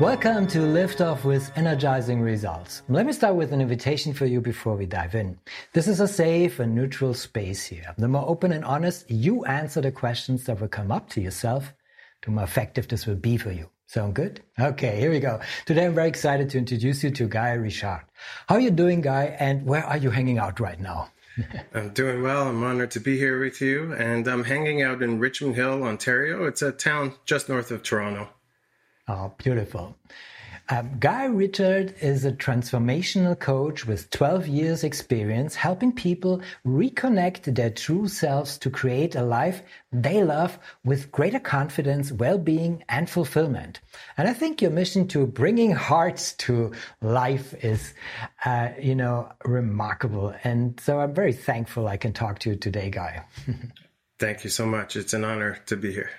Welcome to Lift Off with Energizing Results. Let me start with an invitation for you before we dive in. This is a safe and neutral space here. The more open and honest you answer the questions that will come up to yourself, the more effective this will be for you. Sound good? Okay, here we go. Today I'm very excited to introduce you to Guy Richard. How are you doing, Guy, and where are you hanging out right now? I'm doing well. I'm honored to be here with you. And I'm hanging out in Richmond Hill, Ontario. It's a town just north of Toronto. Oh, beautiful. Guy Richard is a transformational coach with 12 years experience helping people reconnect their true selves to create a life they love with greater confidence, well-being, and fulfillment. And I think your mission to bringing hearts to life is, remarkable. And so I'm very thankful I can talk to you today, Guy. Thank you so much. It's an honor to be here.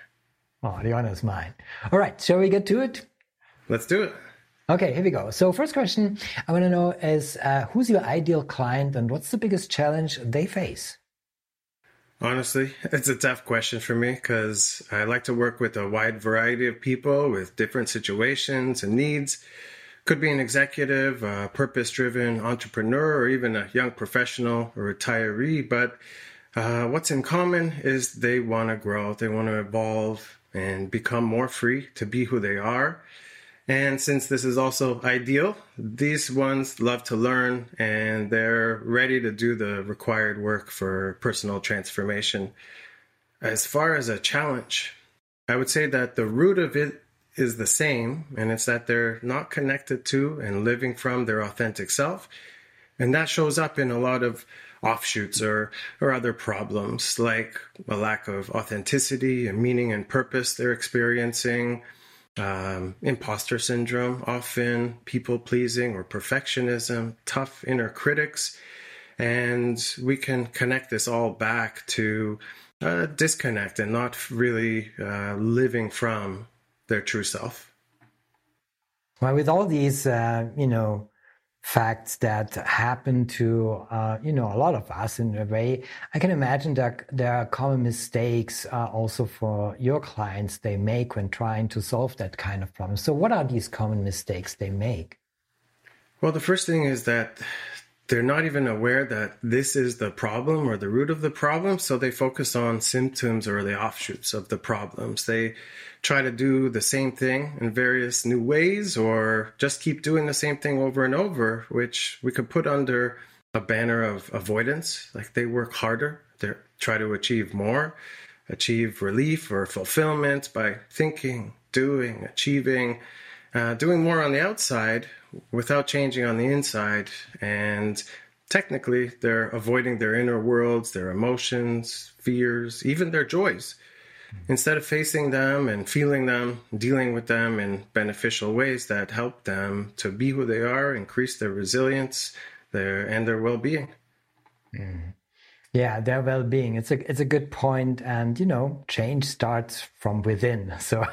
Oh, the honor is mine. All right, shall we get to it? Let's do it. Okay, here we go. So first question I want to know is, who's your ideal client and what's the biggest challenge they face? Honestly, it's a tough question for me because I like to work with a wide variety of people with different situations and needs. Could be an executive, a purpose-driven entrepreneur, or even a young professional or retiree. But what's in common is they want to grow, they want to evolve, and become more free to be who they are. And since this is also ideal, these ones love to learn and they're ready to do the required work for personal transformation. As far as a challenge, I would say that the root of it is the same, and it's that they're not connected to and living from their authentic self. And that shows up in a lot of offshoots or other problems, like a lack of authenticity and meaning and purpose they're experiencing, imposter syndrome, often people-pleasing or perfectionism, tough inner critics. And we can connect this all back to disconnect and not really living from their true self. Well, with all these, facts that happen to, a lot of us in a way. I can imagine that there are common mistakes also for your clients they make when trying to solve that kind of problem. So what are these common mistakes they make? Well, the first thing is that they're not even aware that this is the problem or the root of the problem. So they focus on symptoms or the offshoots of the problems. They try to do the same thing in various new ways or just keep doing the same thing over and over, which we could put under a banner of avoidance. Like they work harder, they try to achieve more, achieve relief or fulfillment by thinking, doing, achieving, doing more on the outside without changing on the inside. And technically, they're avoiding their inner worlds, their emotions, fears, even their joys, instead of facing them and feeling them, dealing with them in beneficial ways that help them to be who they are, increase their resilience, their well-being. Mm. Yeah, their well-being. It's a good point. And, change starts from within. So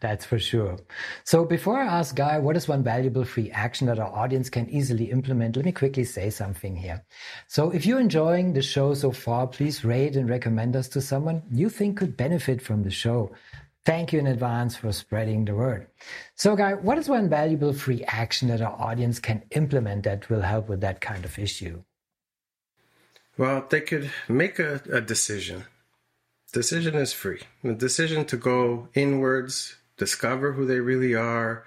that's for sure. So before I ask Guy, what is one valuable free action that our audience can easily implement? Let me quickly say something here. So if you're enjoying the show so far, please rate and recommend us to someone you think could benefit from the show. Thank you in advance for spreading the word. So Guy, what is one valuable free action that our audience can implement that will help with that kind of issue? Well, they could make a decision. Decision is free. The decision to go inwards, discover who they really are,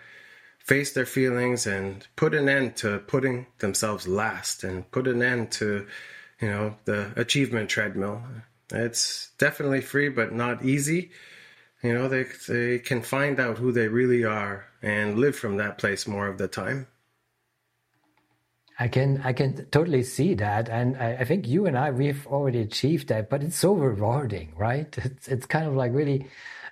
face their feelings, and put an end to putting themselves last and put an end to, the achievement treadmill. It's definitely free, but not easy. They can find out who they really are and live from that place more of the time. I can totally see that. And I think you and I, we've already achieved that, but it's so rewarding, right? It's kind of like really,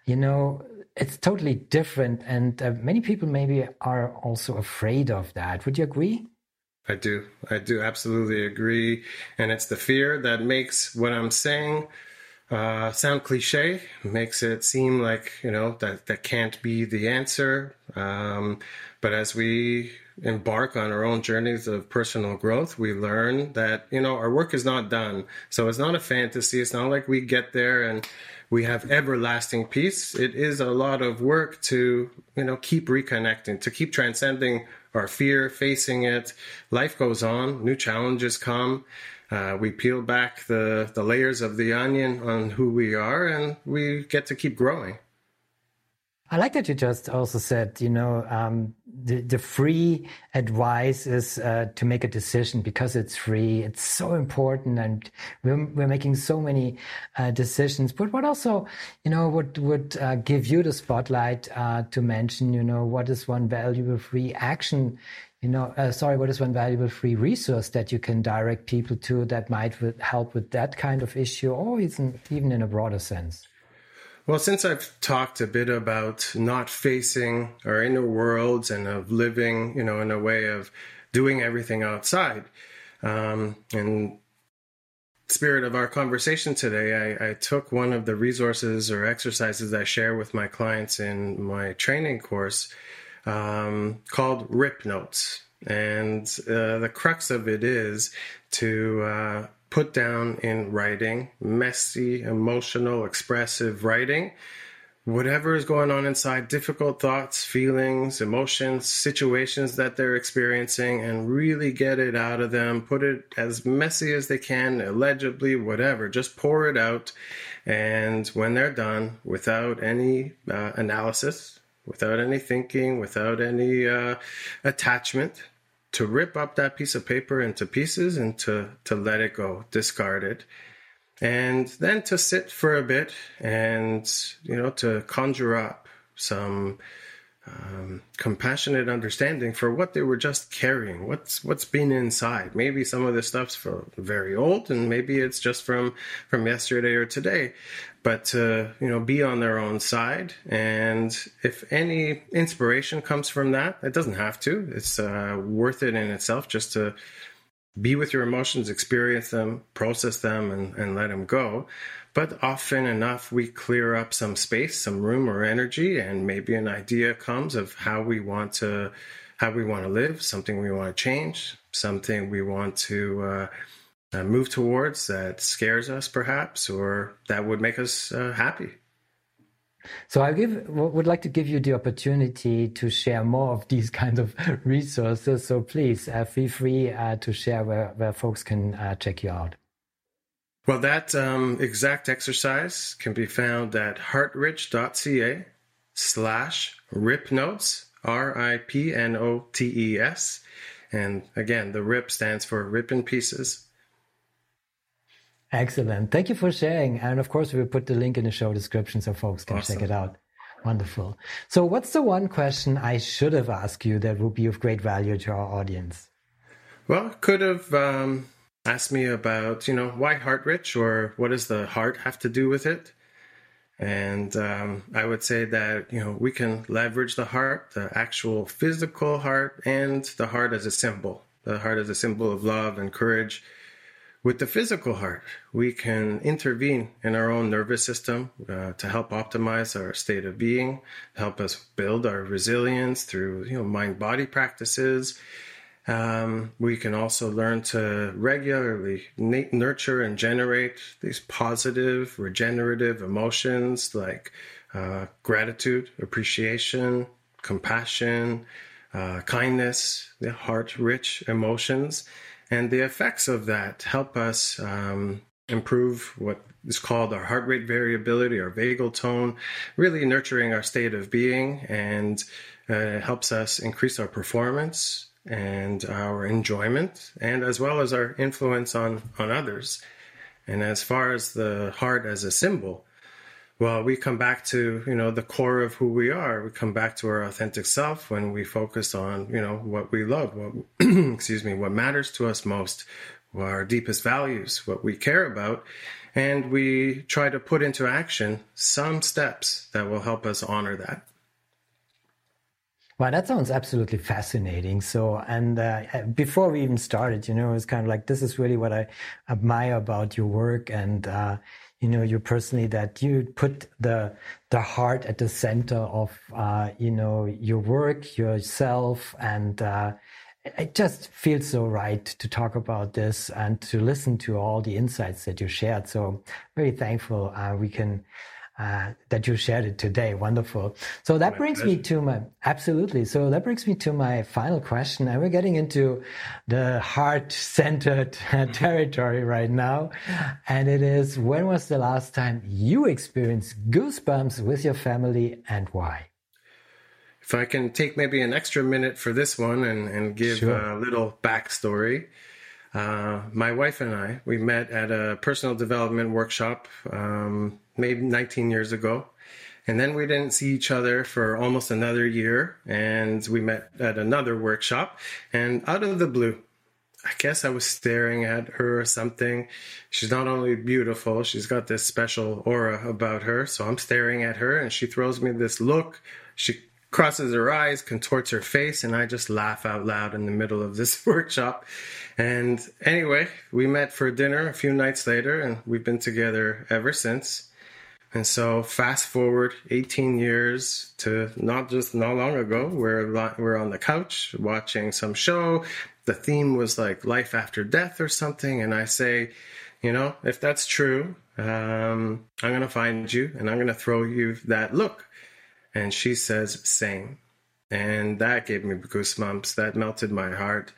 it's totally different. And many people maybe are also afraid of that. Would you agree? I do absolutely agree. And it's the fear that makes what I'm saying sound cliche, makes it seem like, you know, that can't be the answer. But as we embark on our own journeys of personal growth, we learn that, you know, our work is not done. So it's not a fantasy. It's not like we get there and we have everlasting peace. It is a lot of work to, you know, keep reconnecting, to keep transcending our fear, facing it. Life goes on. New challenges come. We peel back the layers of the onion on who we are, and we get to keep growing. I like that you just also said, you know, the free advice is to make a decision because it's free. It's so important, and we're making so many decisions. But what also, you know, would give you the spotlight to mention, you know, what is one valuable free action? You know, what is one valuable free resource that you can direct people to that might help with that kind of issue, or even in a broader sense? Well, since I've talked a bit about not facing our inner worlds and of living, you know, in a way of doing everything outside, and spirit of our conversation today, I took one of the resources or exercises I share with my clients in my training course, called Rip Notes. And the crux of it is to put down in writing, messy, emotional, expressive writing, whatever is going on inside, difficult thoughts, feelings, emotions, situations that they're experiencing, and really get it out of them. Put it as messy as they can, illegibly, whatever. Just pour it out. And when they're done, without any analysis, without any thinking, without any attachment, to rip up that piece of paper into pieces and to let it go, discard it. And then to sit for a bit and, you know, to conjure up some compassionate understanding for what they were just carrying, what's been inside. Maybe some of this stuff's from very old, and maybe it's just from yesterday or today. But to, you know, be on their own side, and if any inspiration comes from that, it doesn't have to. It's worth it in itself just to be with your emotions, experience them, process them, and let them go. But often enough, we clear up some space, some room or energy, and maybe an idea comes of how we want to live, something we want to change, something we want to move towards that scares us perhaps, or that would make us happy. So I would like to give you the opportunity to share more of these kinds of resources. So please feel free to share where folks can check you out. Well, that exact exercise can be found at heartrich.ca/ripnotes, RIPNOTES. And again, the RIP stands for Rip in Pieces. Excellent. Thank you for sharing. And of course, we'll put the link in the show description so folks can check it out. Wonderful. So what's the one question I should have asked you that would be of great value to our audience? Well, could have asked me about, you know, why Heartrich, or what does the heart have to do with it? And I would say that, you know, we can leverage the heart, the actual physical heart, and the heart as a symbol. The heart as a symbol of love and courage. With the physical heart, we can intervene in our own nervous system to help optimize our state of being, help us build our resilience through, you know, mind-body practices. We can also learn to regularly nurture and generate these positive, regenerative emotions like gratitude, appreciation, compassion, kindness, the heart-rich emotions. And the effects of that help us improve what is called our heart rate variability, our vagal tone, really nurturing our state of being, and helps us increase our performance and our enjoyment, and as well as our influence on others. And as far as the heart as a symbol, well, we come back to, you know, the core of who we are. We come back to our authentic self when we focus on, you know, what we love, what matters to us most, our deepest values, what we care about. And we try to put into action some steps that will help us honor that. Wow, that sounds absolutely fascinating. So, and before we even started, it's kind of like, this is really what I admire about your work and, you personally, that you put the heart at the center of, your work, yourself, and it just feels so right to talk about this and to listen to all the insights that you shared. So very thankful that you shared it today. Wonderful. So that brings me to my final question. And we're getting into the heart-centered territory right now. And it is, when was the last time you experienced goosebumps with your family and why? If I can take maybe an extra minute for this one and give a little backstory. My wife and I, we met at a personal development workshop, maybe 19 years ago. And then we didn't see each other for almost another year. And we met at another workshop. And out of the blue, I guess I was staring at her or something. She's not only beautiful, she's got this special aura about her. So I'm staring at her and she throws me this look. She crosses her eyes, contorts her face, and I just laugh out loud in the middle of this workshop. And anyway, we met for dinner a few nights later, and we've been together ever since. And so fast forward 18 years to not long ago, we're on the couch watching some show. The theme was like life after death or something. And I say, if that's true, I'm going to find you and I'm going to throw you that look. And she says, same. And that gave me goosebumps. That melted my heart.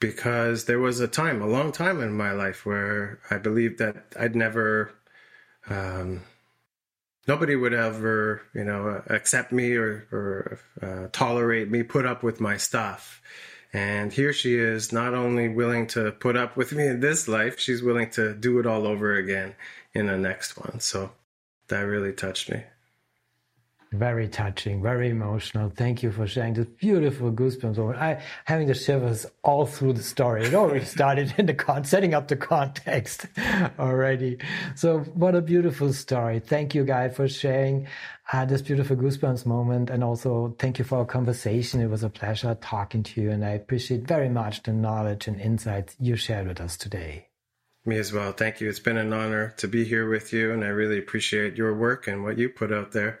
Because there was a long time in my life where I believed that I'd never... nobody would ever, accept me or tolerate me, put up with my stuff. And here she is, not only willing to put up with me in this life, she's willing to do it all over again in the next one. So that really touched me. Very touching, very emotional. Thank you for sharing this beautiful goosebumps moment. I'm having the shivers all through the story. It already started in the setting up the context already. So what a beautiful story. Thank you, Guy, for sharing this beautiful goosebumps moment. And also thank you for our conversation. It was a pleasure talking to you. And I appreciate very much the knowledge and insights you shared with us today. Me as well. Thank you. It's been an honor to be here with you. And I really appreciate your work and what you put out there.